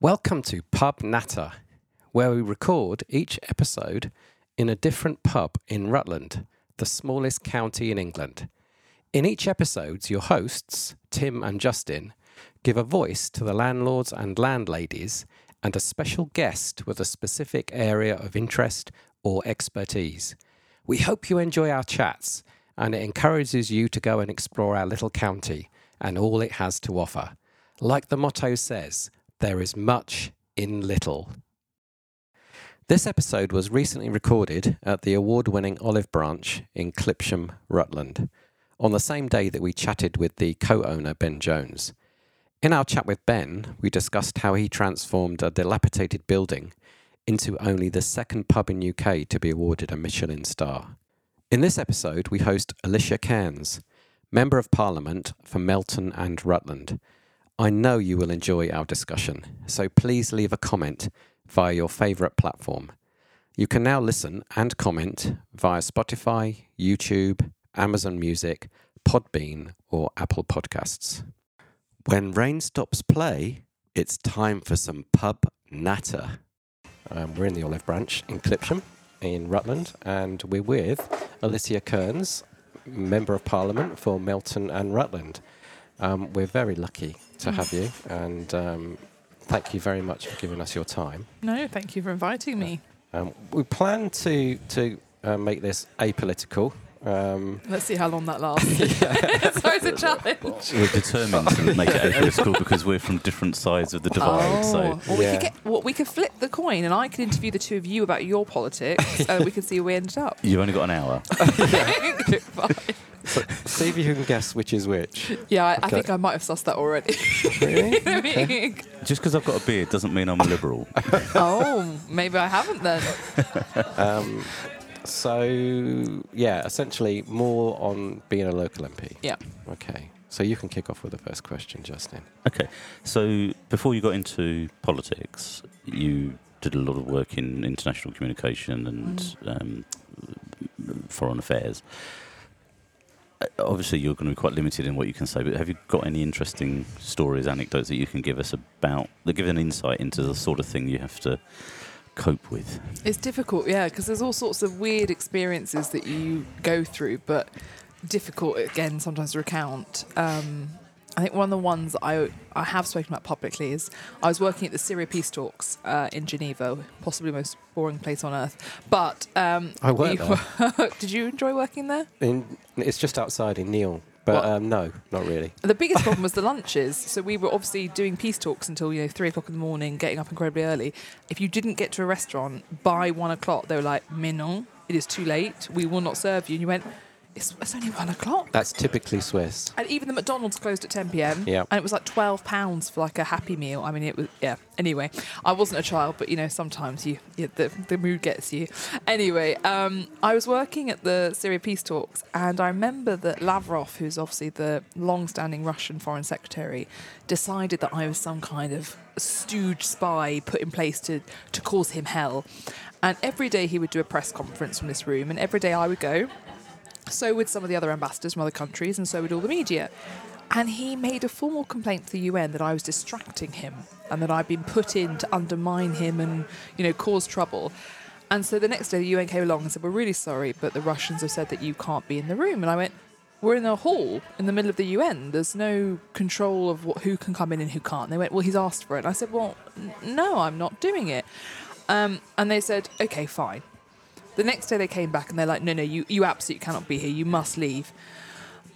Welcome to Pub Natter, where we record each episode in a different pub in Rutland, the smallest county in England. In each episode, your hosts, Tim and Justin, give a voice to the landlords and landladies and a special guest with a specific area of interest or expertise. We hope you enjoy our chats and it encourages you to go and explore our little county and all it has to offer. Like the motto says, there is much in little. This episode was recently recorded at the award-winning Olive Branch in Clipsham, Rutland, on the same day that we chatted with the co-owner Ben Jones. In our chat with Ben, we discussed how he transformed a dilapidated building into only the second pub in UK to be awarded a Michelin star. In this episode, we host Alicia Kearns, Member of Parliament for Melton and Rutland. I know you will enjoy our discussion, so please leave a comment via your favourite platform. You can now listen and comment via Spotify, YouTube, Amazon Music, Podbean, or Apple Podcasts. When rain stops play, it's time for some pub natter. We're in the Olive Branch in Clipsham, in Rutland, and we're with Alicia Kearns, Member of Parliament for Melton and Rutland. We're very lucky to have you, and thank you very much for giving us your time. No, thank you for inviting me. We plan to make this apolitical. Let's see how long that lasts. It's always a challenge. We're determined to make it apolitical because we're from different sides of the divide. We could flip the coin, and I could interview the two of you about your politics, and we can see where we ended up. You've only got an hour. So, see if you can guess which is which. Yeah, I think I might have sussed that already. Really? Okay. Just because I've got a beard doesn't mean I'm a liberal. Oh, maybe I haven't then. Essentially more on being a local MP. Yeah. Okay. So you can kick off with the first question, Justin. Okay. So before you got into politics, you did a lot of work in international communication and foreign affairs. Obviously, you're going to be quite limited in what you can say, but have you got any interesting stories, anecdotes that you can give us about that give an insight into the sort of thing you have to cope with? It's difficult, yeah, because there's all sorts of weird experiences that you go through, but difficult, again, sometimes to recount. I think one of the ones I have spoken about publicly is I was working at the Syria Peace Talks in Geneva, possibly the most boring place on earth. But I worked there. Did you enjoy working there? It's just outside in Nyon, but no, not really. The biggest problem was the lunches. So we were obviously doing peace talks until 3 o'clock in the morning, getting up incredibly early. If you didn't get to a restaurant by 1 o'clock, they were like, "Mais non, it is too late. We will not serve you." And you went, It's only 1 o'clock. That's typically Swiss. And even the McDonald's closed at 10 p.m. Yeah. And it was like £12 for like a happy meal. I mean, it was, yeah. Anyway, I wasn't a child, but sometimes the mood gets you. Anyway, I was working at the Syria Peace Talks, and I remember that Lavrov, who's obviously the long-standing Russian Foreign Secretary, decided that I was some kind of stooge spy put in place to cause him hell. And every day he would do a press conference from this room, and every day I would go. So would some of the other ambassadors from other countries, and so would all the media. And he made a formal complaint to the UN that I was distracting him and that I'd been put in to undermine him and, cause trouble. And so the next day the UN came along and said, "We're really sorry, but the Russians have said that you can't be in the room." And I went, "We're in a hall in the middle of the UN. There's no control of who can come in and who can't." And they went, "Well, he's asked for it." And I said, "Well, no, I'm not doing it." And they said, "Okay, fine." The next day they came back and they're like, no, you absolutely cannot be here. You must leave.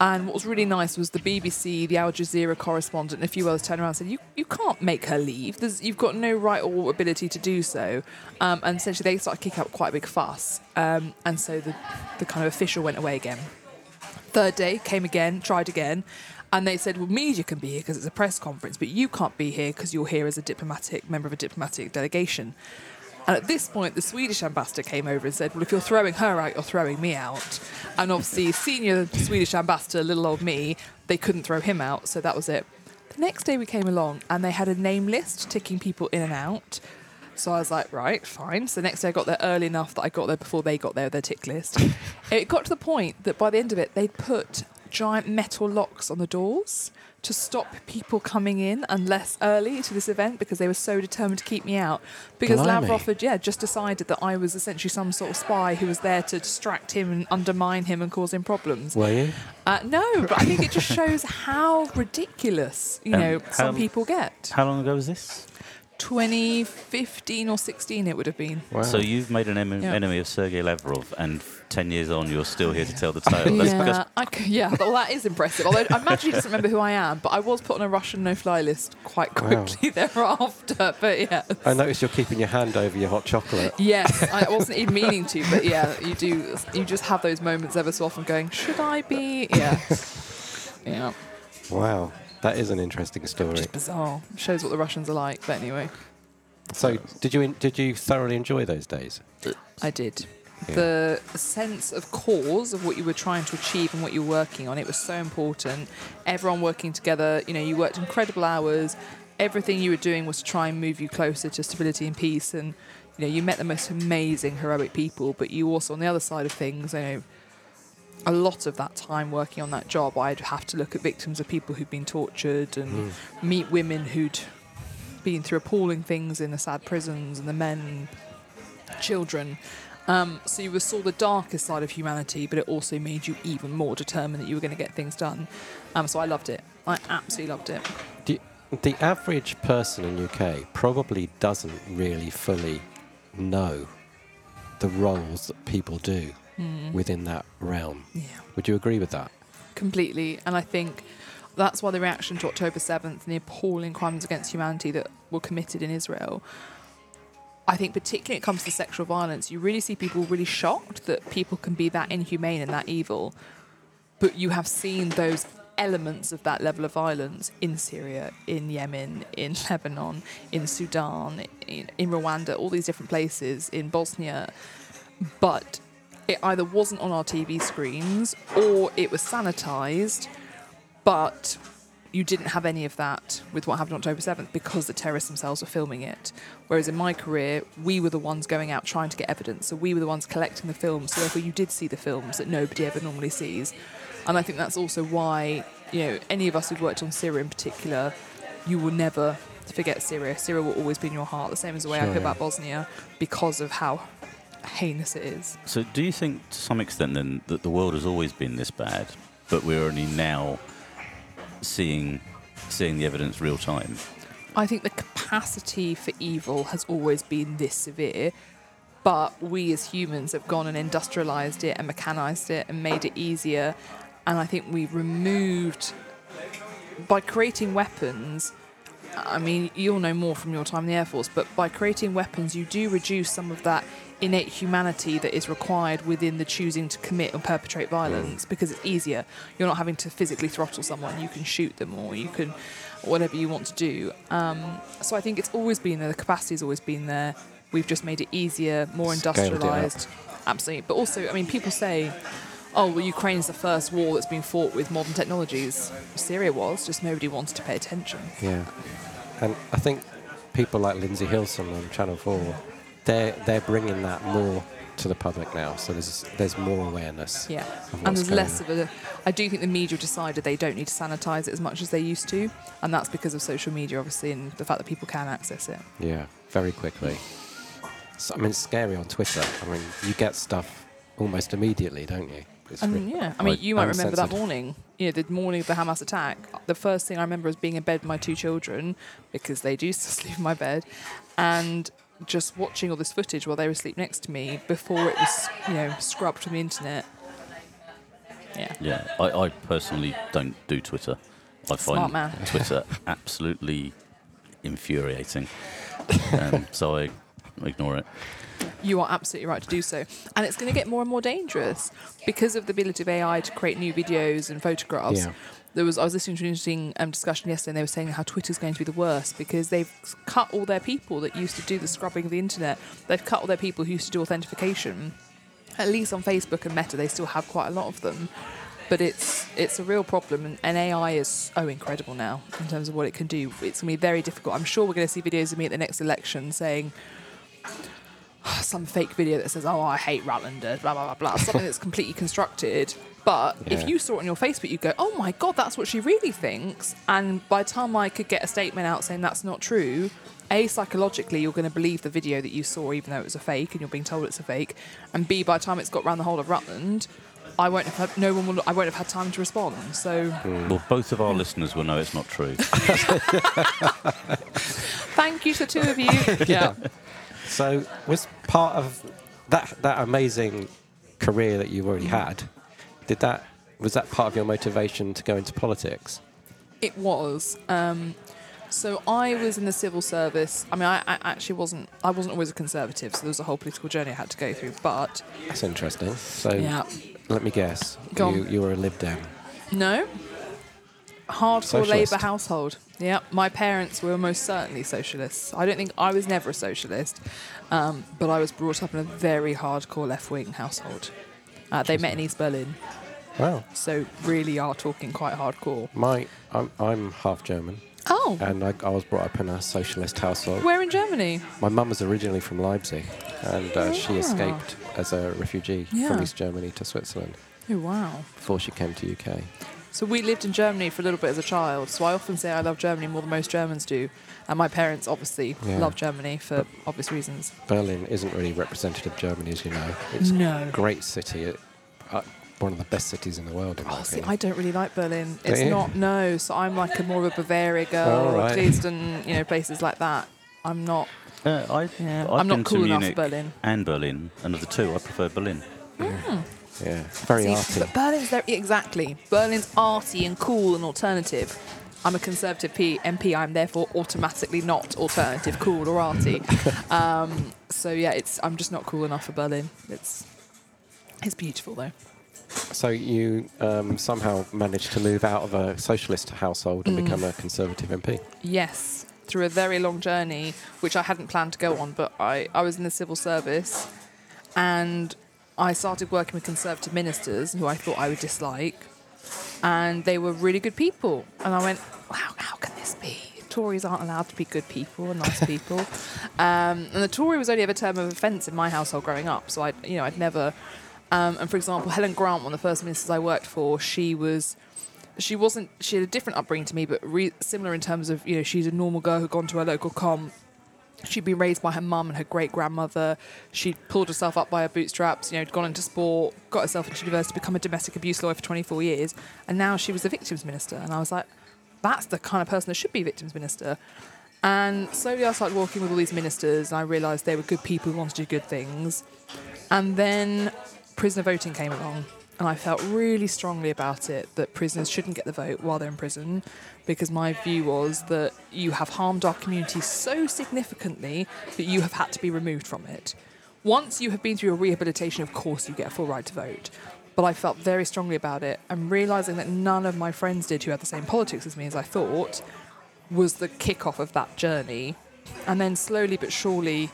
And what was really nice was the BBC, the Al Jazeera correspondent, and a few others turned around and said, you can't make her leave. You've got no right or ability to do so. And essentially they started kicking up quite a big fuss. And so the kind of official went away again. Third day, came again, tried again. And they said, "Well, media can be here because it's a press conference, but you can't be here because you're here as a diplomatic member of a diplomatic delegation." And at this point, the Swedish ambassador came over and said, "Well, if you're throwing her out, you're throwing me out." And obviously, senior Swedish ambassador, little old me, they couldn't throw him out, so that was it. The next day we came along, and they had a name list ticking people in and out. So I was like, right, fine. So the next day I got there early enough that I got there before they got there with their tick list. It got to the point that by the end of it, they'd put giant metal locks on the doors to stop people coming in unless early to this event because they were so determined to keep me out. Because Blimey. Lavrov had just decided that I was essentially some sort of spy who was there to distract him and undermine him and cause him problems. Were you? No, but I think it just shows how ridiculous, you know, some people get. How long ago was this? 2015 or 16 it would have been. Wow. So you've made an enemy of Sergei Lavrov, and 10 years on you're still here to tell the tale. Well, that is impressive. Although I imagine he doesn't remember who I am, but I was put on a Russian no-fly list quite quickly thereafter. But yes. I noticed you're keeping your hand over your hot chocolate. Yes, I wasn't even meaning to, but yeah, you do. You just have those moments ever so often going, should I be? Yeah. Yeah. Wow. That is an interesting story. Which is bizarre. Shows what the Russians are like, but anyway. So, did you thoroughly enjoy those days? I did. Yeah. The sense of cause of what you were trying to achieve and what you were working on, it was so important. Everyone working together, you know, you worked incredible hours. Everything you were doing was to try and move you closer to stability and peace. And, you know, you met the most amazing, heroic people, but you also, on the other side of things, you know, a lot of that time working on that job, I'd have to look at victims of people who'd been tortured and meet women who'd been through appalling things in Assad prisons, and the men, children. So you saw the darkest side of humanity, but it also made you even more determined that you were going to get things done. So I loved it. I absolutely loved it. The average person in UK probably doesn't really fully know the roles that people do within that realm. Yeah. Would you agree with that? Completely. And I think that's why the reaction to October 7th and the appalling crimes against humanity that were committed in Israel, I think particularly when it comes to sexual violence, you really see people really shocked that people can be that inhumane and that evil. But you have seen those elements of that level of violence in Syria, in Yemen, in Lebanon, in Sudan, in Rwanda, all these different places, in Bosnia. But it either wasn't on our TV screens or it was sanitised, but you didn't have any of that with what happened on October 7th because the terrorists themselves were filming it. Whereas in my career, we were the ones going out trying to get evidence, so we were the ones collecting the films, so therefore you did see the films that nobody ever normally sees. And I think that's also why, you know, any of us who've worked on Syria in particular, you will never forget Syria. Syria will always be in your heart, the same as the way I feel about Bosnia, because of how heinous it is. So do you think to some extent then that the world has always been this bad, but we're only now seeing the evidence real time? I think the capacity for evil has always been this severe, but we as humans have gone and industrialised it and mechanised it and made it easier. And I think we've removed, by creating weapons, I mean, you'll know more from your time in the Air Force, but by creating weapons you do reduce some of that innate humanity that is required within the choosing to commit or perpetrate violence, because it's easier. You're not having to physically throttle someone. You can shoot them, or you can whatever you want to do. So I think it's always been there. The capacity's always been there. We've just made it easier, more industrialised. Absolutely. But also, I mean, people say, oh, well, Ukraine's the first war that's been fought with modern technologies. Syria was, just nobody wanted to pay attention. Yeah. And I think people like Lindsay Hilson on Channel 4, they're bringing that more to the public now, so there's more awareness. Yeah, and there's less of a... I do think the media decided they don't need to sanitise it as much as they used to, and that's because of social media, obviously, and the fact that people can access it. Yeah, very quickly. So, I mean, it's scary on Twitter. I mean, you get stuff almost immediately, don't you? It's I mean, you might remember that morning, you know, the morning of the Hamas attack. The first thing I remember was being in bed with my two children, because they do sleep in my bed, and just watching all this footage while they were asleep next to me before it was, you know, scrubbed from the internet. Yeah. Yeah. I personally don't do Twitter. I find Twitter absolutely infuriating. So I ignore it. You are absolutely right to do so. And it's going to get more and more dangerous because of the ability of AI to create new videos and photographs. Yeah. I was listening to an interesting discussion yesterday, and they were saying how Twitter's going to be the worst because they've cut all their people that used to do the scrubbing of the internet. They've cut all their people who used to do authentication. At least on Facebook and Meta, they still have quite a lot of them. But it's a real problem, and AI is so incredible now in terms of what it can do. It's going to be very difficult. I'm sure we're going to see videos of me at the next election saying, some fake video that says, oh, I hate Rutlanders, blah, blah, blah, blah, something that's completely constructed. But if you saw it on your Facebook, you'd go, oh, my God, that's what she really thinks. And by the time I could get a statement out saying that's not true, A, psychologically, you're going to believe the video that you saw, even though it was a fake and you're being told it's a fake. And B, by the time it's got round the whole of Rutland, I won't have had, no one will, I won't have had time to respond. So, well, both of our listeners will know it's not true. Thank you to the two of you. Yeah. So was part of that amazing career that you've already had, was that part of your motivation to go into politics? It was. So I was in the civil service. I mean, I actually wasn't. I wasn't always a Conservative. So there was a whole political journey I had to go through. But that's interesting. So let me guess. You were a Lib Dem. No. Hardcore Labour household. Yeah, my parents were most certainly socialists. I don't think I was never a socialist, but I was brought up in a very hardcore left-wing household. They met in East Berlin. Wow. So really are talking quite hardcore. I'm half German. Oh. And I was brought up in a socialist household. Where in Germany? My mum was originally from Leipzig, and she escaped as a refugee from East Germany to Switzerland. Oh, wow. Before she came to UK. So we lived in Germany for a little bit as a child, so I often say I love Germany more than most Germans do. And my parents obviously love Germany for obvious reasons. Berlin isn't really representative of Germany, as you know. It's a great city. One of the best cities in the world. I don't really like Berlin. It's not, no. So I'm like more of a Bavaria girl, Dresden, places like that. I'm not. I'm not cool enough for Berlin. And Berlin, and of the two, I prefer Berlin. Mm. Yeah, very arty. But Berlin's exactly. Berlin's arty and cool and alternative. I'm a Conservative MP. I'm therefore automatically not alternative, cool or arty. I'm just not cool enough for Berlin. It's beautiful though. So you somehow managed to move out of a socialist household and become a Conservative MP? Yes, through a very long journey, which I hadn't planned to go on, but I was in the civil service and I started working with Conservative ministers who I thought I would dislike, and they were really good people. And I went, wow, how can this be? Tories aren't allowed to be good people and nice people. And the Tory was only ever a term of offence in my household growing up, so I'd never... and for example, Helen Grant, one of the first ministers I worked for, she had a different upbringing to me, but similar in terms of, she's a normal girl who'd gone to her local comm. She'd been raised by her mum and her great-grandmother. She'd pulled herself up by her bootstraps, gone into sport, got herself into university, become a domestic abuse lawyer for 24 years. And now she was the victims minister. And I was like, that's the kind of person that should be victims minister. And slowly I started walking with all these ministers, and I realised they were good people who wanted to do good things. And then... prisoner voting came along, and I felt really strongly about it that prisoners shouldn't get the vote while they're in prison, because my view was that you have harmed our community so significantly that you have had to be removed from it. Once you have been through your rehabilitation, of course you get a full right to vote, but I felt very strongly about it, and realising that none of my friends did who had the same politics as me as I thought was the kick-off of that journey. And then slowly but surely...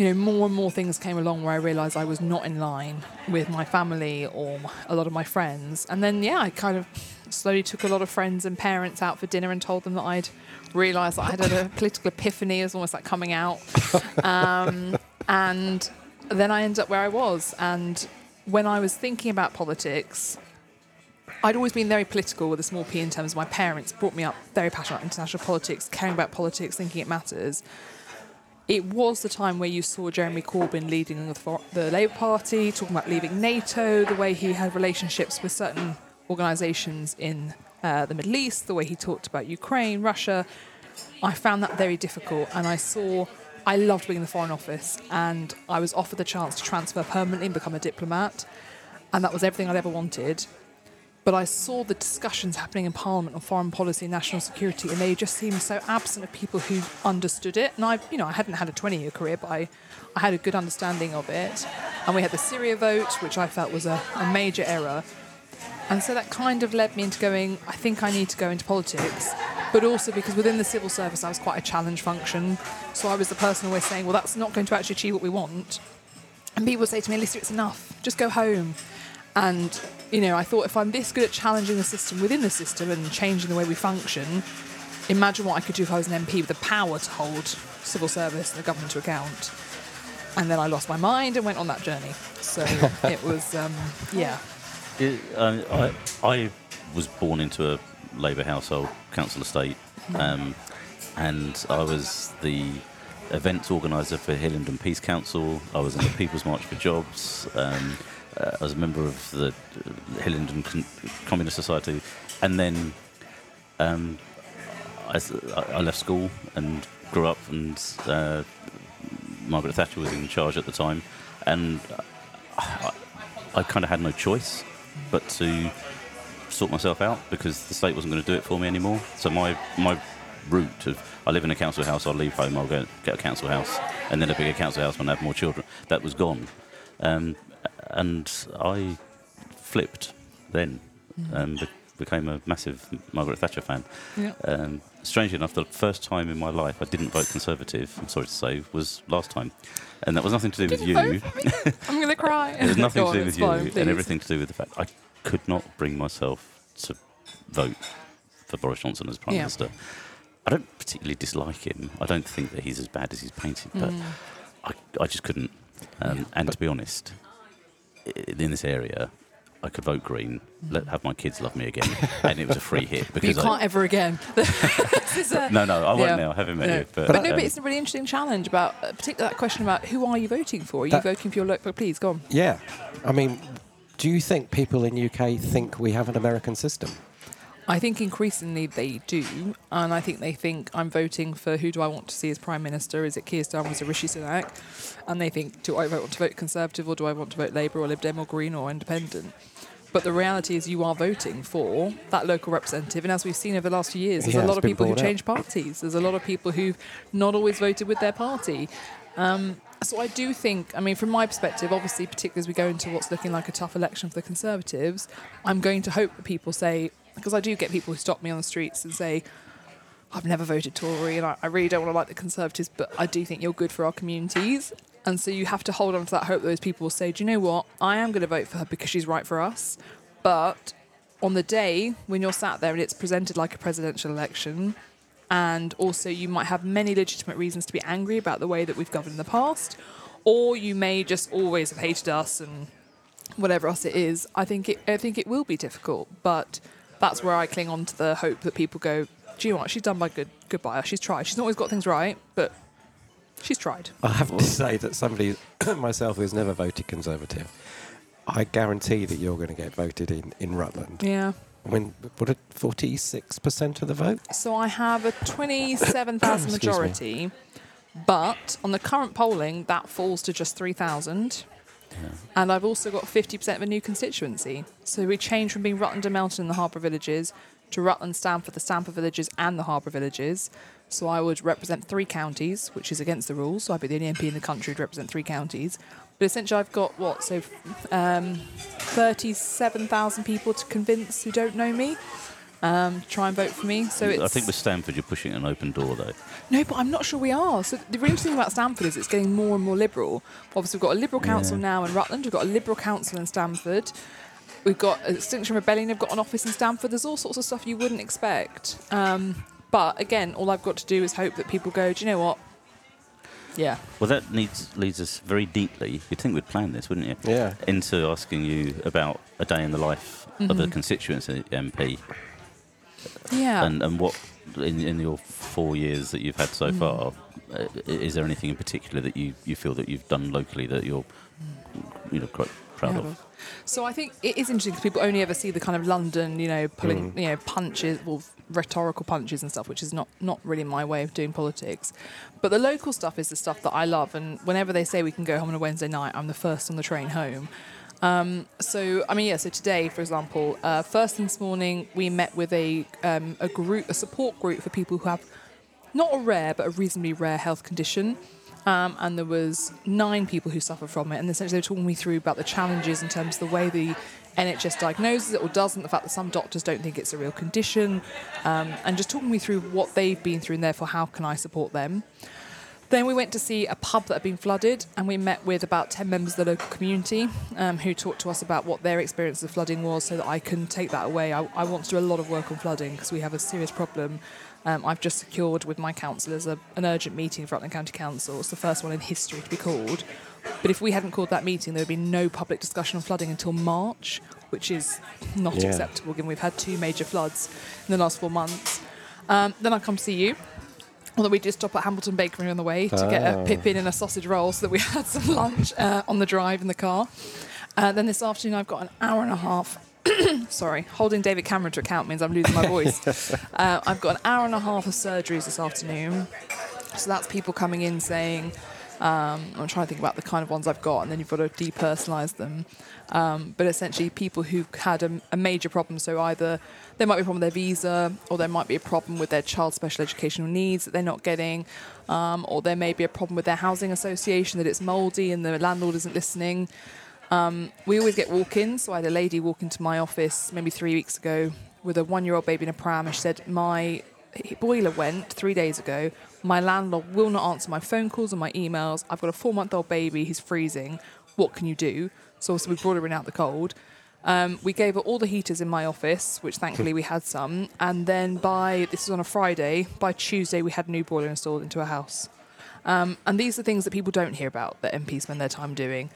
more and more things came along where I realised I was not in line with my family or a lot of my friends. And then, I kind of slowly took a lot of friends and parents out for dinner and told them that I'd realised that I'd had a political epiphany. It was almost like coming out. And then I ended up where I was. And when I was thinking about politics, I'd always been very political with a small p in terms of my parents brought me up very passionate about international politics, caring about politics, thinking it matters. It was the time where you saw Jeremy Corbyn leading the Labour Party, talking about leaving NATO, the way he had relationships with certain organisations in the Middle East, the way he talked about Ukraine, Russia. I found that very difficult, and I loved being in the Foreign Office, and I was offered the chance to transfer permanently and become a diplomat, and that was everything I'd ever wanted. But I saw the discussions happening in Parliament on foreign policy and national security, and they just seemed so absent of people who understood it. And I hadn't had a 20-year career, but I had a good understanding of it. And we had the Syria vote, which I felt was a major error. And so that kind of led me into going, I think I need to go into politics, but also because within the civil service, I was quite a challenge function. So I was the person always saying, well, that's not going to actually achieve what we want. And people would say to me, Alicia, it's enough. Just go home. And, I thought if I'm this good at challenging the system within the system and changing the way we function, imagine what I could do if I was an MP with the power to hold civil service and the government to account. And then I lost my mind and went on that journey. So it was, yeah. I was born into a Labour household, council estate, and I was the events organiser for Hillingdon Peace Council. I was in the People's March for Jobs. I was a member of the Hillingdon Communist Society. And then I left school and grew up, and Margaret Thatcher was in charge at the time. And I kind of had no choice but to sort myself out, because the state wasn't going to do it for me anymore. So my route of, I live in a council house, I'll leave home, I'll go get a council house, and then a bigger council house when I have more children, that was gone. And I flipped then and became a massive Margaret Thatcher fan. Yep. Strangely enough, the first time in my life I didn't vote Conservative, I'm sorry to say, was last time. And that was nothing to do with you. I'm going to cry. It was nothing to do with you, and everything to do with the fact I could not bring myself to vote for Boris Johnson as Prime Minister. I don't particularly dislike him. I don't think that he's as bad as he's painted, but I just couldn't. And to be honest, in this area, I could vote Green, have my kids love me again, and it was a free hit. Because you can't ever again. No, I won't now. I haven't met you. But it's a really interesting challenge about, particularly that question about who are you voting for? Are you voting for your look? But please, go on. Yeah. I mean, do you think people in UK think we have an American system? I think increasingly they do, and I think they think, I'm voting for who do I want to see as Prime Minister? Is it Keir Starmer? Is it Rishi Sunak? And they think, do I want to vote Conservative, or do I want to vote Labour or Lib Dem or Green or Independent? But the reality is you are voting for that local representative, and as we've seen over the last few years, there's a lot of people who change parties. There's a lot of people who've not always voted with their party. So I do think, I mean, from my perspective, obviously, particularly as we go into what's looking like a tough election for the Conservatives, I'm going to hope that people say, because I do get people who stop me on the streets and say, I've never voted Tory and I really don't want to like the Conservatives, but I do think you're good for our communities. And so you have to hold on to that hope that those people will say, do you know what, I am going to vote for her because she's right for us. But on the day when you're sat there and it's presented like a presidential election, and also you might have many legitimate reasons to be angry about the way that we've governed in the past, or you may just always have hated us and whatever else it is, I think it will be difficult. But that's where I cling on to the hope that people go, do you know what, she's done by good by her. She's tried. She's not always got things right, but she's tried. I have to say that somebody, myself, who's never voted Conservative, I guarantee that you're going to get voted in Rutland. Yeah. When, what, 46% of the vote? So I have a 27,000 majority, but on the current polling, that falls to just 3,000. Yeah. And I've also got 50% of a new constituency. So we changed from being Rutland and Melton and the Harborough Villages to Rutland, Stamford, the Stamford Villages and the Harborough Villages. So I would represent three counties, which is against the rules. So I'd be the only MP in the country to represent three counties. But essentially I've got, 37,000 people to convince who don't know me. Try and vote for me. So it's, I think with Stamford you're pushing an open door though. No, but I'm not sure we are. So the really interesting thing about Stamford is it's getting more and more Liberal. Obviously we've got a Liberal council now in Rutland, we've got a Liberal council in Stamford, we've got Extinction Rebellion, they've got an office in Stamford. There's all sorts of stuff you wouldn't expect. But again, all I've got to do is hope that people go, do you know what? Yeah. Well, that leads us very deeply, you'd think we'd plan this, wouldn't you? Yeah. Into asking you about a day in the life of a constituency MP. Yeah. And what, in your 4 years that you've had so far, is there anything in particular that you feel that you've done locally that you're quite proud of? So I think it is interesting because people only ever see the kind of London, pulling punches or rhetorical punches and stuff, which is not really my way of doing politics. But the local stuff is the stuff that I love, and whenever they say we can go home on a Wednesday night, I'm the first on the train home. So today, for example, first thing this morning, we met with a group, a support group for people who have not a rare, but a reasonably rare health condition. And there was 9 people who suffer from it. And essentially they were talking me through about the challenges in terms of the way the NHS diagnoses it or doesn't, the fact that some doctors don't think it's a real condition, and just talking me through what they've been through and therefore how can I support them. Then we went to see a pub that had been flooded, and we met with about 10 members of the local community who talked to us about what their experience of flooding was so that I can take that away. I want to do a lot of work on flooding because we have a serious problem. I've just secured with my councillors an urgent meeting of Rutland County Council. It's the first one in history to be called. But if we hadn't called that meeting, there would be no public discussion on flooding until March, which is not acceptable, given we've had two major floods in the last 4 months. Then I'll come see you. Although we did stop at Hambleton Bakery on the way to get a pippin and a sausage roll so that we had some lunch on the drive in the car. Then this afternoon I've got an hour and a half. Sorry, holding David Cameron to account means I'm losing my voice. I've got an hour and a half of surgeries this afternoon. So that's people coming in saying... I'm trying to think about the kind of ones I've got, and then you've got to depersonalise them. But essentially, people who've had a major problem, so either there might be a problem with their visa, or there might be a problem with their child's special educational needs that they're not getting, or there may be a problem with their housing association, that it's mouldy and the landlord isn't listening. We always get walk-ins, so I had a lady walk into my office maybe 3 weeks ago with a one-year-old baby in a pram, and she said, my boiler went 3 days ago. My landlord will not answer my phone calls or my emails. I've got a 4-month-old baby. He's freezing. What can you do? So obviously we brought her in out the cold. We gave her all the heaters in my office, which thankfully we had some. And then this was on a Friday, by Tuesday we had a new boiler installed into her house. And these are things that people don't hear about, that MPs spend their time doing.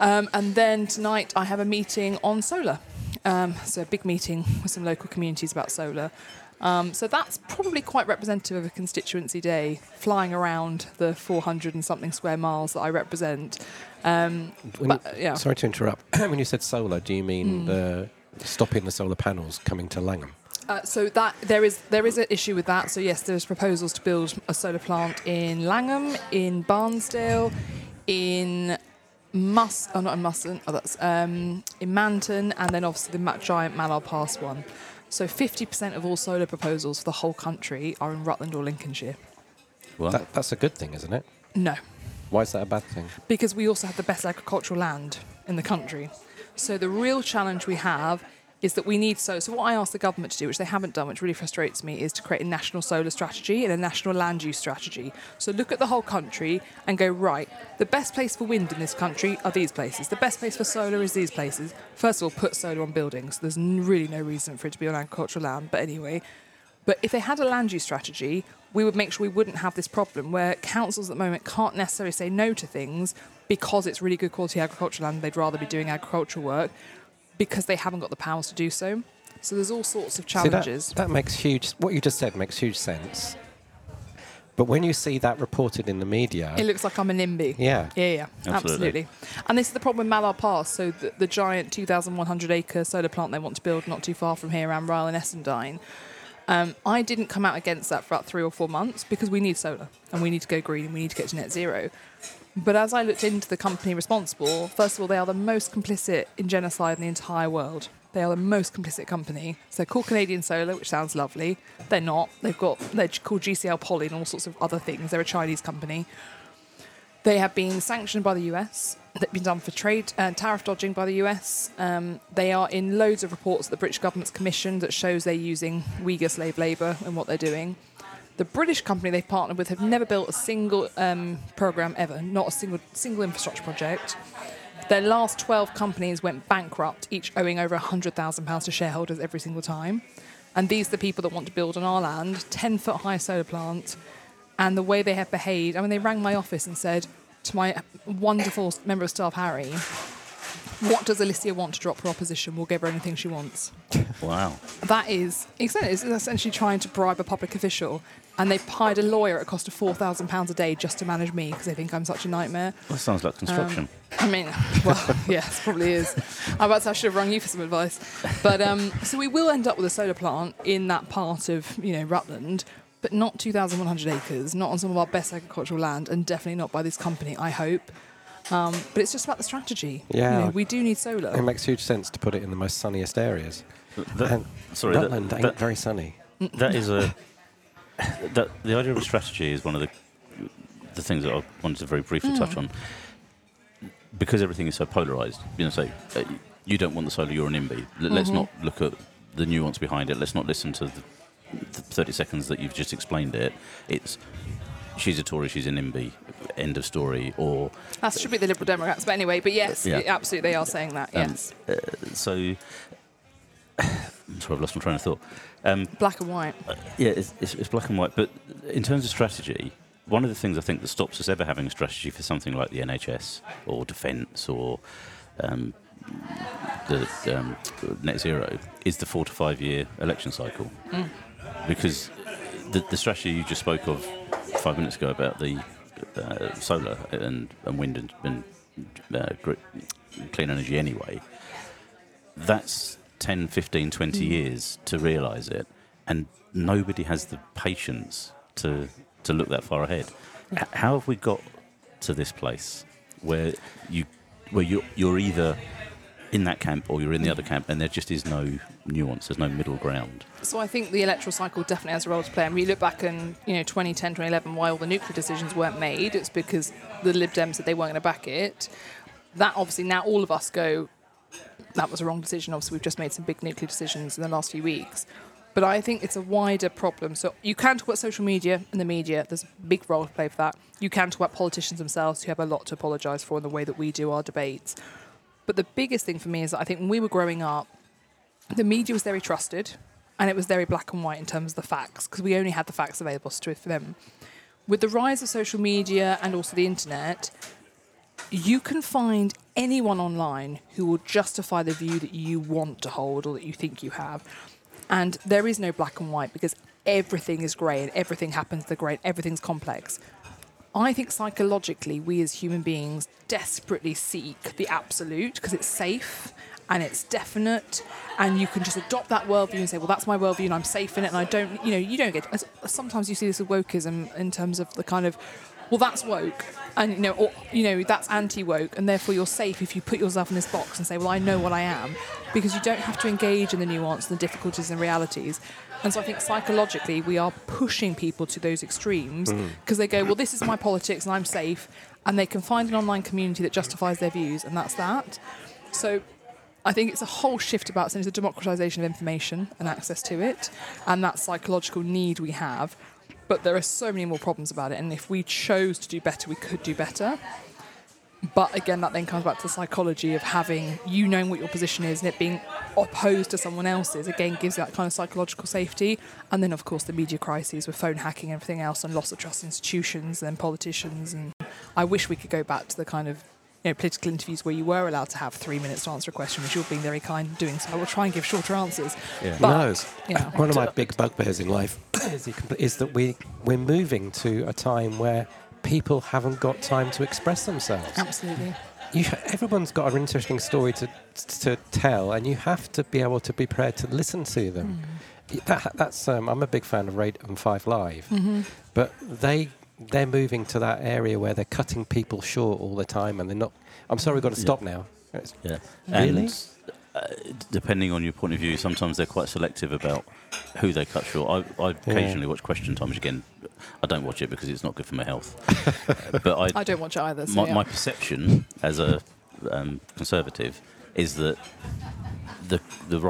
And then tonight I have a meeting on solar. So a big meeting with some local communities about solar. So that's probably quite representative of a constituency day, flying around the 400 and something square miles that I represent. Sorry to interrupt. When you said solar, do you mean stopping the solar panels coming to Langham? So that there is an issue with that. So yes, there's proposals to build a solar plant in Langham, in Barnsdale, in in Manton, and then obviously the giant Mallard Pass one. So 50% of all solar proposals for the whole country are in Rutland or Lincolnshire. Well, that's a good thing, isn't it? No. Why is that a bad thing? Because we also have the best agricultural land in the country. So the real challenge we have is that we need... So what I asked the government to do, which they haven't done, which really frustrates me, is to create a national solar strategy and a national land use strategy. So look at the whole country and go, right, the best place for wind in this country are these places. The best place for solar is these places. First of all, put solar on buildings. There's really no reason for it to be on agricultural land, but anyway. But if they had a land use strategy, we would make sure we wouldn't have this problem where councils at the moment can't necessarily say no to things because it's really good quality agricultural land, they'd rather be doing agricultural work, because they haven't got the powers to do so. So there's all sorts of challenges. That makes huge... What you just said makes huge sense. But when you see that reported in the media... It looks like I'm a NIMBY. Yeah. Yeah, absolutely. And this is the problem with Mallard Pass. So the giant 2,100-acre solar plant they want to build not too far from here around Ryle and Essendine. I didn't come out against that for about 3 or 4 months because we need solar and we need to go green and we need to get to net zero. But as I looked into the company responsible, first of all, they are the most complicit in genocide in the entire world. They are the most complicit company. So they're called Canadian Solar, which sounds lovely. They're not. They're called GCL Poly and all sorts of other things. They're a Chinese company. They have been sanctioned by the US. They've been done for trade and tariff dodging by the US. They are in loads of reports that the British government's commissioned that shows they're using Uyghur slave labour and what they're doing. The British company they've partnered with have never built a single programme ever, not a single infrastructure project. Their last 12 companies went bankrupt, each owing over £100,000 to shareholders every single time. And these are the people that want to build on our land, 10-foot-high solar plant, and the way they have behaved. I mean, they rang my office and said to my wonderful member of staff, Harry, what does Alicia want to drop her opposition? We'll give her anything she wants. Wow. That is essentially trying to bribe a public official. And they've hired a lawyer at a cost of £4,000 a day just to manage me because they think I'm such a nightmare. Well, sounds like construction. Yes, probably is. I should have rung you for some advice. But so we will end up with a solar plant in that part of, Rutland, but not 2,100 acres, not on some of our best agricultural land, and definitely not by this company, I hope. But it's just about the strategy. Yeah, we do need solar. It makes huge sense to put it in the most sunniest areas. Rutland ain't very sunny. That is a... the idea of a strategy is one of the things that I wanted to very briefly touch on, because everything is so polarised. So you don't want the solar, you're an NIMBY. Let's not look at the nuance behind it. Let's not listen to the 30 seconds that you've just explained it. It's... She's a Tory, she's an NIMBY, end of story, or... That should be the Liberal Democrats, but anyway, but yes, absolutely, they are saying that, yes. So, I'm sorry, I've lost my train of thought. Black and white. Yeah, it's black and white. But in terms of strategy, one of the things I think that stops us ever having a strategy for something like the NHS or defence or the net zero is the 4 to 5 year election cycle. Mm. Because the strategy you just spoke of 5 minutes ago about the solar and wind and clean energy anyway, that's 10, 15, 20 years to realise it, and nobody has the patience to look that far ahead. How have we got to this place where you're either in that camp or you're in the other camp, and there just is no nuance, there's no middle ground? So I think the electoral cycle definitely has a role to play. And we look back in 2010, 2011, why all the nuclear decisions weren't made, it's because the Lib Dems said they weren't going to back it. That obviously now all of us go, that was a wrong decision. Obviously, we've just made some big nuclear decisions in the last few weeks. But I think it's a wider problem. So you can talk about social media and the media. There's a big role to play for that. You can talk about politicians themselves, who have a lot to apologise for in the way that we do our debates. But the biggest thing for me is that I think when we were growing up, the media was very trusted and it was very black and white in terms of the facts, because we only had the facts available to them. With the rise of social media and also the internet, you can find anyone online who will justify the view that you want to hold or that you think you have. And there is no black and white, because everything is grey and everything happens the grey and everything's complex. I think psychologically we as human beings desperately seek the absolute because it's safe and it's definite, and you can just adopt that worldview and say, well, that's my worldview and I'm safe in it, and I don't, you don't get... Sometimes you see this with wokeism in terms of the kind of, well, that's woke, and that's anti-woke, and therefore you're safe if you put yourself in this box and say, well, I know what I am, because you don't have to engage in the nuance and the difficulties and realities. And so I think psychologically we are pushing people to those extremes, because they go, well, this is my politics and I'm safe, and they can find an online community that justifies their views, and that's that. So I think it's a whole shift about the democratisation of information and access to it, and that psychological need we have. But there are so many more problems about it, and if we chose to do better, we could do better. But again, that then comes back to the psychology of having, knowing what your position is, and it being opposed to someone else's, again, gives that kind of psychological safety. And then, of course, the media crises with phone hacking and everything else, and loss of trust in institutions and politicians. And I wish we could go back to the kind of political interviews where you were allowed to have 3 minutes to answer a question, which you're being very kind doing, so I will try and give shorter answers. Yeah. But, one of my big bugbears in life is that we're moving to a time where people haven't got time to express themselves. Absolutely. Everyone's got an interesting story to tell, and you have to be able to be prepared to listen to them. Mm. That's I'm a big fan of Rate and 5 Live, but they're moving to that area where they're cutting people short all the time, and they're not... I'm sorry, we've got to stop now. Yeah. Really? And depending on your point of view, sometimes they're quite selective about who they cut short. I occasionally watch Question Time, which again, I don't watch it because it's not good for my health. But I don't watch it either. So my perception as a Conservative is that the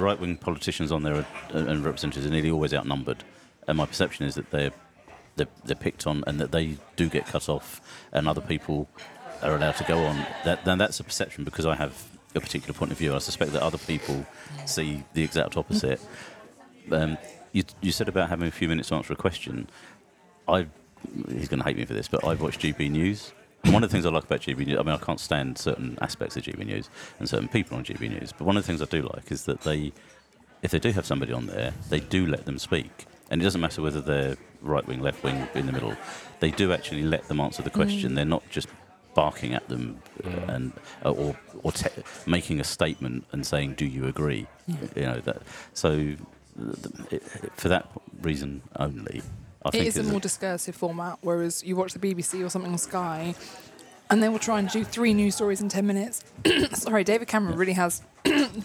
right-wing politicians on there and representatives are nearly always outnumbered. And my perception is that they're picked on, and that they do get cut off, and other people are allowed to go on. Then that's a perception, because I have a particular point of view. I suspect that other people see the exact opposite. You said about having a few minutes to answer a question. He's going to hate me for this, but I've watched GB News. And one of the things I like about GB News, I mean, I can't stand certain aspects of GB News and certain people on GB News, but one of the things I do like is that if they do have somebody on there, they do let them speak. And it doesn't matter whether they're right wing, left wing, in the middle. They do actually let them answer the question. They're not just barking at them and making a statement and saying, "Do you agree?" Yeah. For that reason only, I think it is a more discursive format. Whereas you watch the BBC or something on Sky, and they will try and do 3 news stories in 10 minutes. Sorry, David Cameron really has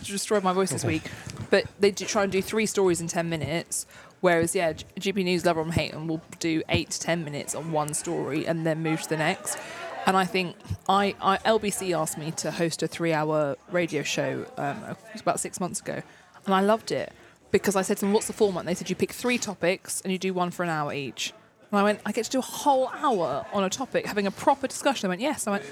destroyed my voice this week. But they do try and do 3 stories in 10 minutes. Whereas, GB News, Love and Hate, and will do 8 to 10 minutes on one story and then move to the next. And I think LBC asked me to host a 3-hour radio show about 6 months ago. And I loved it because I said to them, what's the format? And they said, you pick 3 topics and you do one for an hour each. And I went, I get to do a whole hour on a topic, having a proper discussion. They went, yes. I went,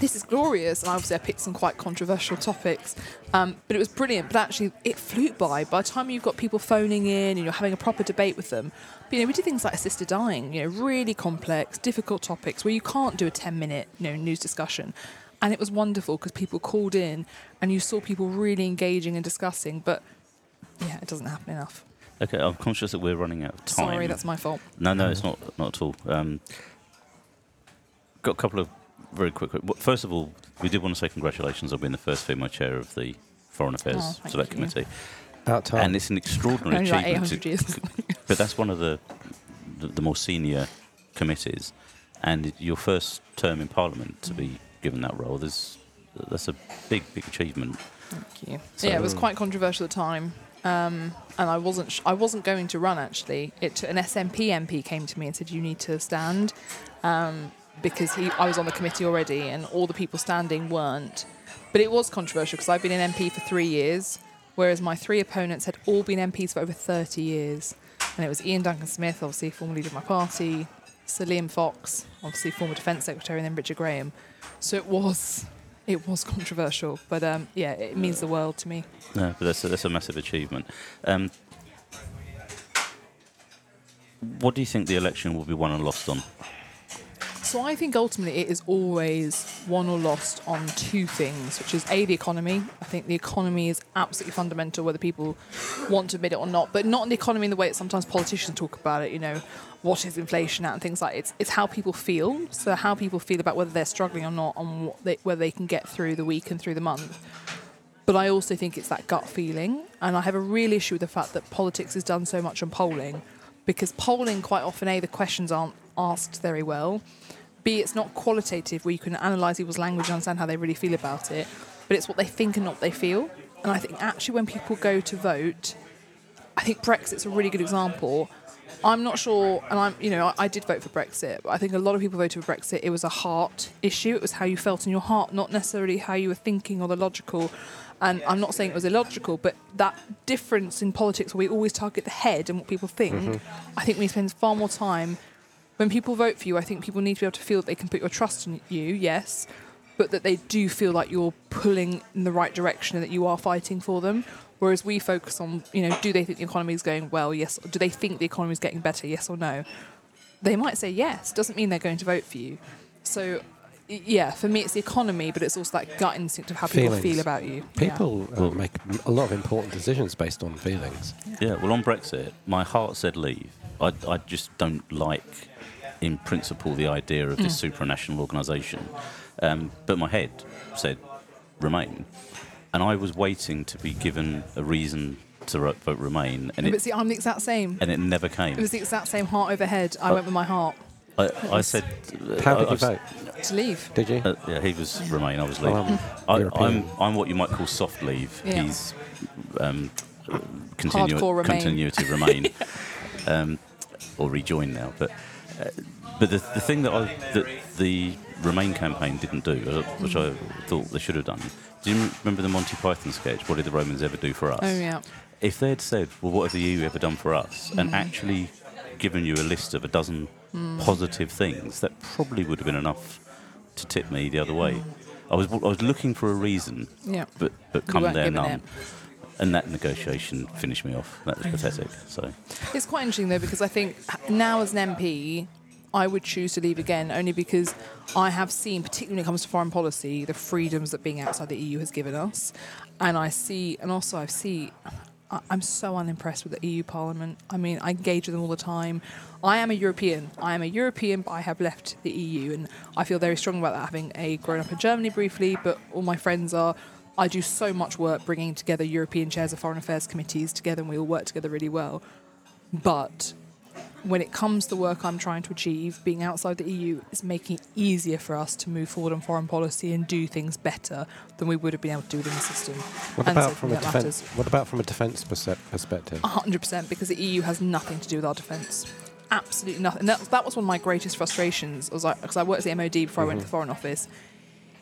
this is glorious. And obviously I picked some quite controversial topics, but it was brilliant. But actually it flew by. By the time you've got people phoning in and you're having a proper debate with them, but, you know, we did things like assisted dying, you know, really complex, difficult topics where you can't do a 10-minute, you know, news discussion. And it was wonderful because people called in and you saw people really engaging and discussing. But, yeah, it doesn't happen enough. OK, I'm conscious that we're running out of time. Sorry, that's my fault. No, it's not at all. Got a couple of very quick... First of all, we did want to say congratulations on being the first female chair of the Foreign Affairs Select Committee. About time. And it's an extraordinary achievement. Like 800 years. But that's one of the more senior committees. And your first term in Parliament to be given that role, that's a big, big achievement. Thank you. So, yeah, it was quite controversial at the time. And I wasn't going to run, actually. An SNP MP came to me and said, you need to stand, because I was on the committee already and all the people standing weren't. But it was controversial because I've been an MP for 3 years, whereas my three opponents had all been MPs for over 30 years. And it was Ian Duncan-Smith, obviously former leader of my party, Sir Liam Fox, obviously former Defence Secretary, and then Richard Graham. So it was controversial, but yeah, it means the world to me. No, but that's a massive achievement. What do you think the election will be won and lost on? So I think ultimately it is always won or lost on two things, which is A, the economy. I think the economy is absolutely fundamental, whether people want to admit it or not, but not an economy in the way that sometimes politicians talk about it, you know, what is inflation at and things like that. It's how people feel, so how people feel about whether they're struggling or not and whether they can get through the week and through the month. But I also think it's that gut feeling, and I have a real issue with the fact that politics is done so much on polling, because polling quite often, A, the questions aren't asked very well, B, it's not qualitative where you can analyse people's language and understand how they really feel about it, but it's what they think and not what they feel. And I think actually when people go to vote, I think Brexit's a really good example. I'm not sure, and I did vote for Brexit, but I think a lot of people voted for Brexit. It was a heart issue. It was how you felt in your heart, not necessarily how you were thinking or the logical. And I'm not saying it was illogical, but that difference in politics where we always target the head and what people think, I think we spend far more time. When people vote for you, I think people need to be able to feel that they can put your trust in you, yes, but that they do feel like you're pulling in the right direction and that you are fighting for them. Whereas we focus on, you know, do they think the economy is going well? Yes. Do they think the economy is getting better? Yes or no? They might say yes. Doesn't mean they're going to vote for you. So, yeah, for me it's the economy, but it's also that gut instinct of how people feel about you. People make a lot of important decisions based on feelings. Yeah, well, on Brexit, my heart said leave. I just don't like... in principle, the idea of this supranational organisation. But my head said, remain. And I was waiting to be given a reason to vote remain. And but see, I'm the exact same. And it never came. It was the exact same heart over head. I went with my heart. I said... How did you vote? To leave. Did you? Yeah, he was remain, I was leave. I'm what you might call soft leave. Yeah. He's continue to remain. Or rejoin now, but... But the thing that the Remain campaign didn't do, which I thought they should have done, do you remember the Monty Python sketch, What Did the Romans Ever Do for Us? Oh, yeah. If they had said, well, what have the EU ever done for us, and actually given you a list of a dozen positive things, that probably would have been enough to tip me the other way. I was looking for a reason, but come there none. And that negotiation finished me off. That was pathetic. So it's quite interesting, though, because I think now as an MP, I would choose to leave again, only because I have seen, particularly when it comes to foreign policy, the freedoms that being outside the EU has given us. And I'm so unimpressed with the EU Parliament. I mean, I engage with them all the time. I am a European, but I have left the EU. And I feel very strong about that, having grown up in Germany briefly, but all my friends are... I do so much work bringing together European chairs of foreign affairs committees together, and we all work together really well. But when it comes to the work I'm trying to achieve, being outside the EU is making it easier for us to move forward on foreign policy and do things better than we would have been able to do within the system. What about from a defence perspective? 100%, because the EU has nothing to do with our defence. Absolutely nothing. And that was one of my greatest frustrations, because I worked at the MOD before I went to the Foreign Office.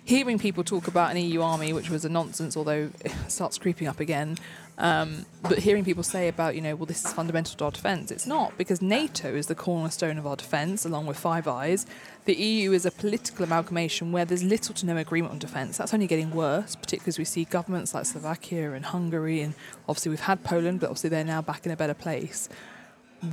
hearing people talk about an EU army, which was a nonsense, although it starts creeping up again, but hearing people say about, you know, well, this is fundamental to our defence. It's not, because NATO is the cornerstone of our defence, along with Five Eyes. The EU is a political amalgamation where there's little to no agreement on defence. That's only getting worse, particularly as we see governments like Slovakia and Hungary, and obviously we've had Poland, but obviously they're now back in a better place.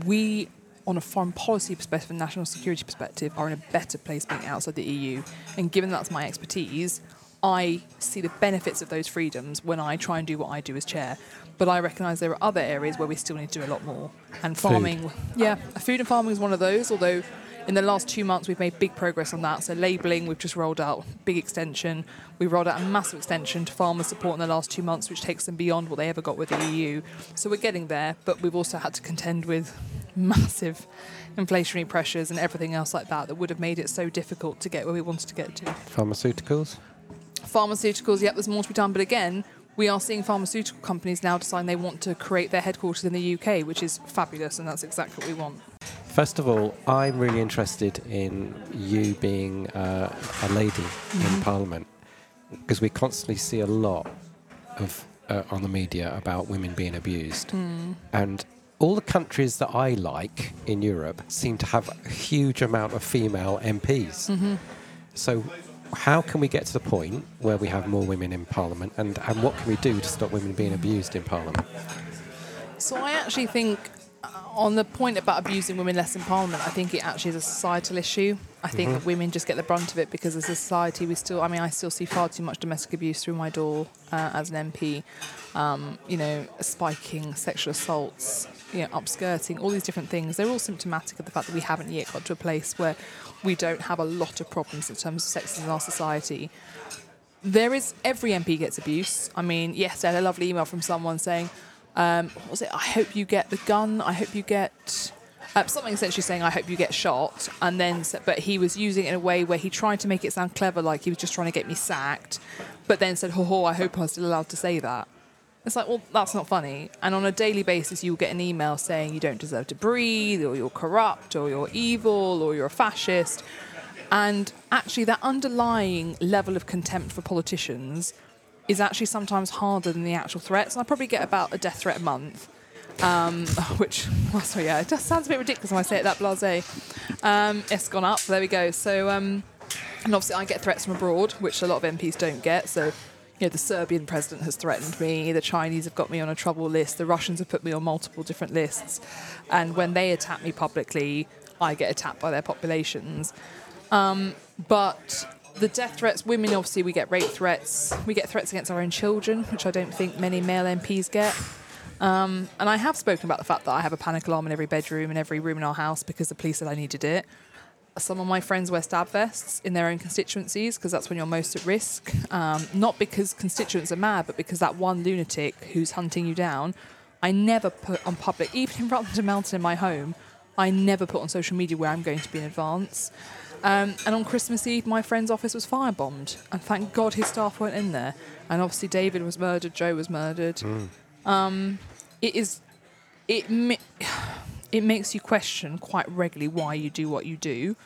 We, on a foreign policy perspective and national security perspective, are in a better place being outside the EU. And given that's my expertise, I see the benefits of those freedoms when I try and do what I do as chair. But I recognise there are other areas where we still need to do a lot more. And farming, food and farming is one of those, although in the last 2 months we've made big progress on that. So labelling, we've just rolled out big extension. We rolled out a massive extension to farmer support in the last 2 months, which takes them beyond what they ever got with the EU. So we're getting there, but we've also had to contend with massive inflationary pressures and everything else like that that would have made it so difficult to get where we wanted to get to. Pharmaceuticals? Pharmaceuticals, yep, there's more to be done. But again, we are seeing pharmaceutical companies now decide they want to create their headquarters in the UK, which is fabulous, and that's exactly what we want. First of all, I'm really interested in you being a lady in Parliament, because we constantly see a lot of on the media about women being abused. And all the countries that I like in Europe seem to have a huge amount of female MPs. So how can we get to the point where we have more women in Parliament, and what can we do to stop women being abused in Parliament? So I actually think on the point about abusing women less in Parliament, I think it actually is a societal issue. I think that women just get the brunt of it because as a society we still, I still see far too much domestic abuse through my door as an MP. You know, spiking, sexual assaults, you know, upskirting, all these different things. They're all symptomatic of the fact that we haven't yet got to a place where we don't have a lot of problems in terms of sexism in our society. There is, every MP gets abuse. I mean, yesterday I had a lovely email from someone saying, what was it? I hope you get the gun. I hope you get... something essentially saying, I hope you get shot. And then, but he was using it in a way where he tried to make it sound clever, like he was just trying to get me sacked, but then said, I hope I was still allowed to say that. It's like, well, that's not funny. And on a daily basis, you'll get an email saying you don't deserve to breathe, or you're corrupt, or you're evil, or you're a fascist. And actually, that underlying level of contempt for politicians is actually sometimes harder than the actual threats. And I probably get about a death threat a month, which, it just sounds a bit ridiculous when I say it that blasé. It's gone up, there we go. So, and obviously I get threats from abroad, which a lot of MPs don't get, so... You know, the Serbian president has threatened me, the Chinese have got me on a trouble list, the Russians have put me on multiple different lists, and when they attack me publicly, I get attacked by their populations. But the death threats, women, obviously we get rape threats, we get threats against our own children, which I don't think many male MPs get. And I have spoken about the fact that I have a panic alarm in every bedroom and every room in our house because the police said I needed it. Some of my friends wear stab vests in their own constituencies because that's when you're most at risk. Not because constituents are mad, but because that one lunatic who's hunting you down, I never put on public, even in Rutland and Melton in my home, I never put on social media where I'm going to be in advance. And on Christmas Eve, my friend's office was firebombed. And thank God his staff weren't in there. And obviously David was murdered, Joe was murdered. It makes you question quite regularly why you do what you do,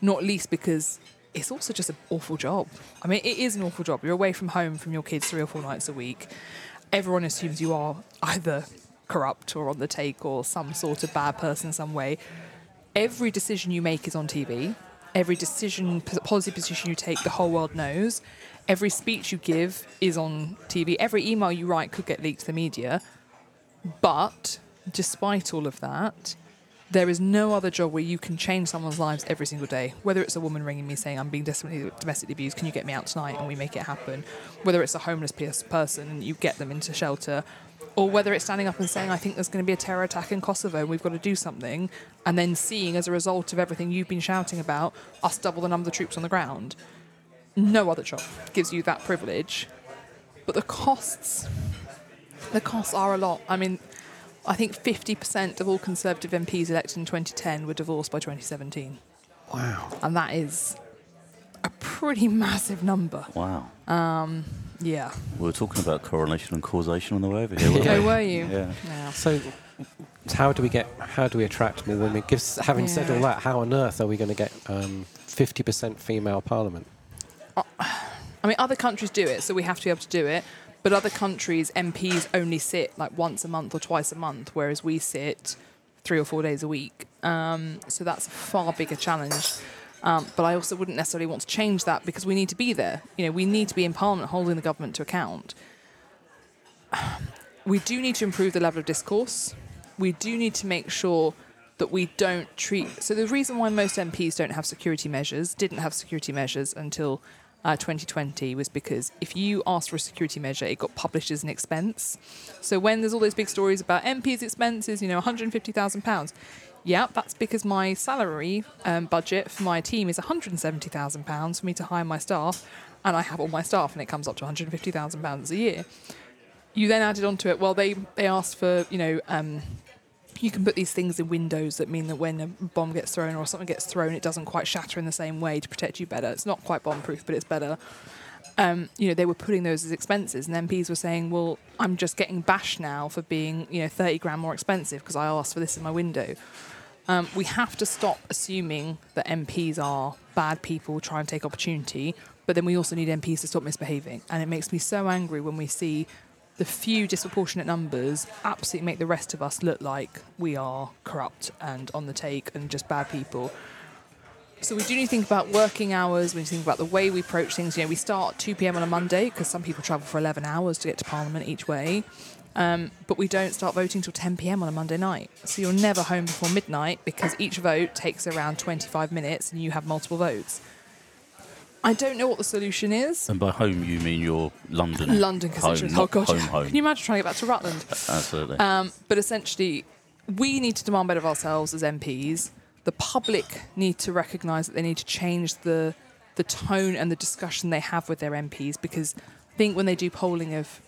not least because it's also just an awful job. I mean, it is an awful job. You're away from home from your kids 3 or 4 nights a week. Everyone assumes you are either corrupt or on the take or some sort of bad person in some way. Every decision you make is on TV. Every decision, policy position you take, the whole world knows. Every speech you give is on TV. Every email you write could get leaked to the media. But... despite all of that, there is no other job where you can change someone's lives every single day. Whether it's a woman ringing me saying, I'm being domestically abused, can you get me out tonight? And we make it happen. Whether it's a homeless person and you get them into shelter. Or whether it's standing up and saying, I think there's going to be a terror attack in Kosovo and we've got to do something. And then seeing, as a result of everything you've been shouting about, us double the number of troops on the ground. No other job gives you that privilege. But the costs are a lot. I mean... I think 50% of all Conservative MPs elected in 2010 were divorced by 2017. Wow. And that is a pretty massive number. Wow. Yeah. We were talking about correlation and causation on the way over here, weren't we? Oh, were you? Yeah. So how do we attract more women? Having said all that, how on earth are we going to get 50% female parliament? I mean, other countries do it, so we have to be able to do it. But other countries, MPs only sit like once a month or twice a month, whereas we sit 3 or 4 days a week. So that's a far bigger challenge. But I also wouldn't necessarily want to change that because we need to be there. You know, we need to be in Parliament holding the government to account. We do need to improve the level of discourse. We do need to make sure that we don't treat... So the reason why most MPs don't have security measures, didn't have security measures until 2020, was because if you asked for a security measure, it got published as an expense. So when there's all those big stories about MPs' expenses, you know, £150,000... Yeah, that's because my salary budget for my team is £170,000 for me to hire my staff, and I have all my staff, and it comes up to £150,000 a year. You then added onto it, well, they asked for, you know, you can put these things in windows that mean that when a bomb gets thrown or something gets thrown, it doesn't quite shatter in the same way to protect you better. It's not quite bomb-proof, but it's better. You know, they were putting those as expenses, and MPs were saying, well, I'm just getting bashed now for being, you know, 30 grand more expensive because I asked for this in my window. We have to stop assuming that MPs are bad people trying to take opportunity, but then we also need MPs to stop misbehaving. And it makes me so angry when we see the few disproportionate numbers absolutely make the rest of us look like we are corrupt and on the take and just bad people. So we do need to think about working hours, we need to think about the way we approach things. You know, we start at 2pm on a Monday because some people travel for 11 hours to get to Parliament each way. But we don't start voting till 10pm on a Monday night. So you're never home before midnight because each vote takes around 25 minutes and you have multiple votes. I don't know what the solution is. And by home you mean your London. London constituency. Oh, God. Home. Can you imagine trying to get back to Rutland? Absolutely. But essentially, we need to demand better of ourselves as MPs. The public need to recognise that they need to change the tone and the discussion they have with their MPs, because I think when they do polling of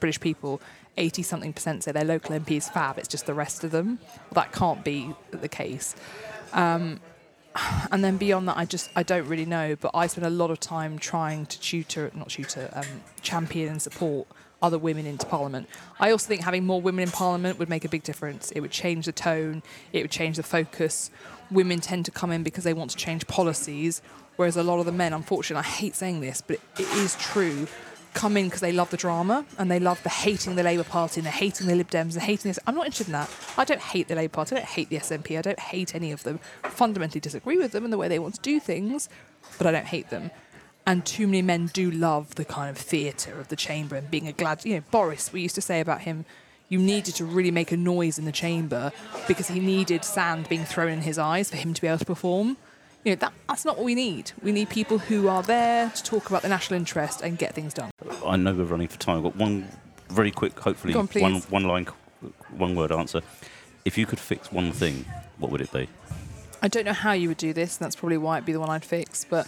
British people, 80-something% say their local MP is fab, it's just the rest of them. That can't be the case. And then beyond that, I don't really know, but I spend a lot of time trying to champion and support other women into Parliament. I also think having more women in Parliament would make a big difference. It would change the tone, it would change the focus. Women tend to come in because they want to change policies, whereas a lot of the men, unfortunately, I hate saying this, but it is true, come in because they love the drama and they love the hating the Labour Party and they're hating the Lib Dems and hating this. I'm not interested in that. I don't hate the Labour Party, I don't hate the SNP, I don't hate any of them. I fundamentally disagree with them and the way they want to do things, but I don't hate them. And too many men do love the kind of theatre of the chamber and being a glad... You know, Boris, we used to say about him, you needed to really make a noise in the chamber because he needed sand being thrown in his eyes for him to be able to perform. You know, that's not what we need. We need people who are there to talk about the national interest and get things done. I know we're running for time. I've got one very quick, hopefully, one-word answer. If you could fix one thing, what would it be? I don't know how you would do this, and that's probably why it'd be the one I'd fix, but...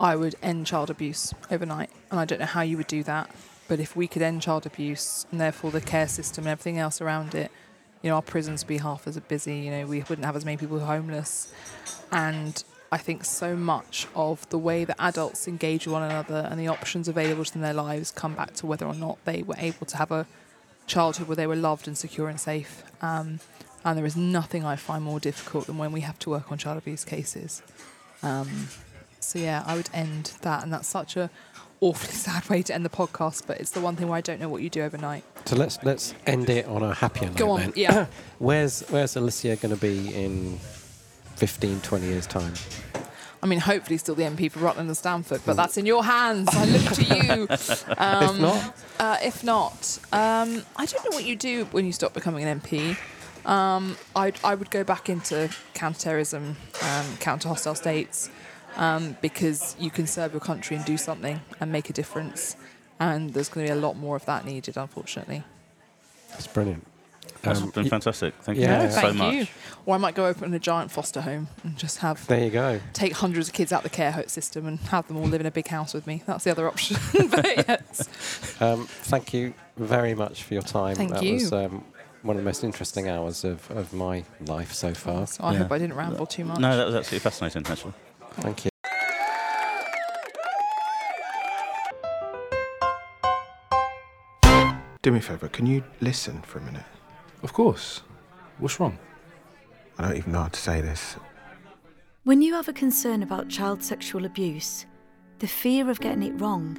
I would end child abuse overnight, and I don't know how you would do that, but if we could end child abuse and therefore the care system and everything else around it, you know, our prisons would be half as busy, you know, we wouldn't have as many people homeless. And I think so much of the way that adults engage with one another and the options available to them in their lives come back to whether or not they were able to have a childhood where they were loved and secure and safe. And there is nothing I find more difficult than when we have to work on child abuse cases. So, yeah, I would end that. And that's such an awfully sad way to end the podcast, but it's the one thing where I don't know what you do overnight. So let's end it on a happier note. Go on, then. Yeah. Where's Alicia going to be in 15, 20 years' time? I mean, hopefully still the MP for Rutland and Stamford, but that's in your hands. I look to you. If not, I don't know what you do when you stop becoming an MP. I would go back into counter-terrorism, counter-hostile states, because you can serve your country and do something and make a difference, and there's going to be a lot more of that needed, unfortunately. That's brilliant. That's been fantastic. Thank you so much. Or I might go open a giant foster home and just have... There you go. Take hundreds of kids out the care system and have them all live in a big house with me. That's the other option. But yes. Thank you very much for your time. Thank you. That was one of the most interesting hours of my life so far. So I hope I didn't ramble too much. No, that was absolutely fascinating, actually. Thank you. Do me a favour, can you listen for a minute? Of course. What's wrong? I don't even know how to say this. When you have a concern about child sexual abuse, The fear of getting it wrong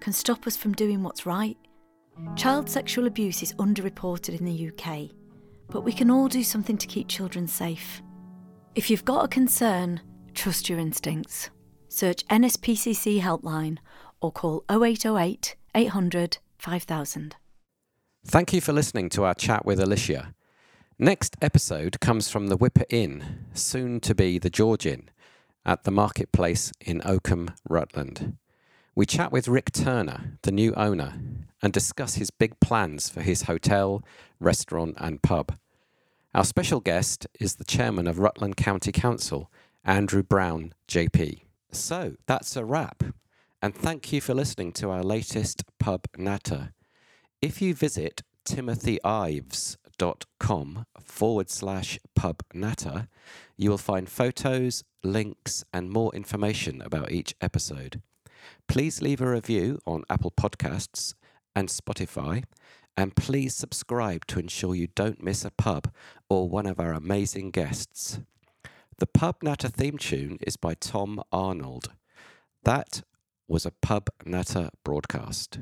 can stop us from doing what's right. Child sexual abuse is underreported in the UK, but we can all do something to keep children safe. If you've got a concern, trust your instincts. Search NSPCC Helpline or call 0808 800 5000. Thank you for listening to our chat with Alicia. Next episode comes from the Whipper Inn, soon to be the George Inn, at the marketplace in Oakham, Rutland. We chat with Rick Turner, the new owner, and discuss his big plans for his hotel, restaurant and pub. Our special guest is the chairman of Rutland County Council, Andrew Brown, JP. So that's a wrap, and thank you for listening to our latest Pub Natter. If you visit timothyIves.com/pub natter, you will find photos, links and more information about each episode. Please leave a review on Apple Podcasts and Spotify, and please subscribe to ensure you don't miss a pub or one of our amazing guests. The Pub Natter theme tune is by Tom Arnold. That was a Pub Natter broadcast.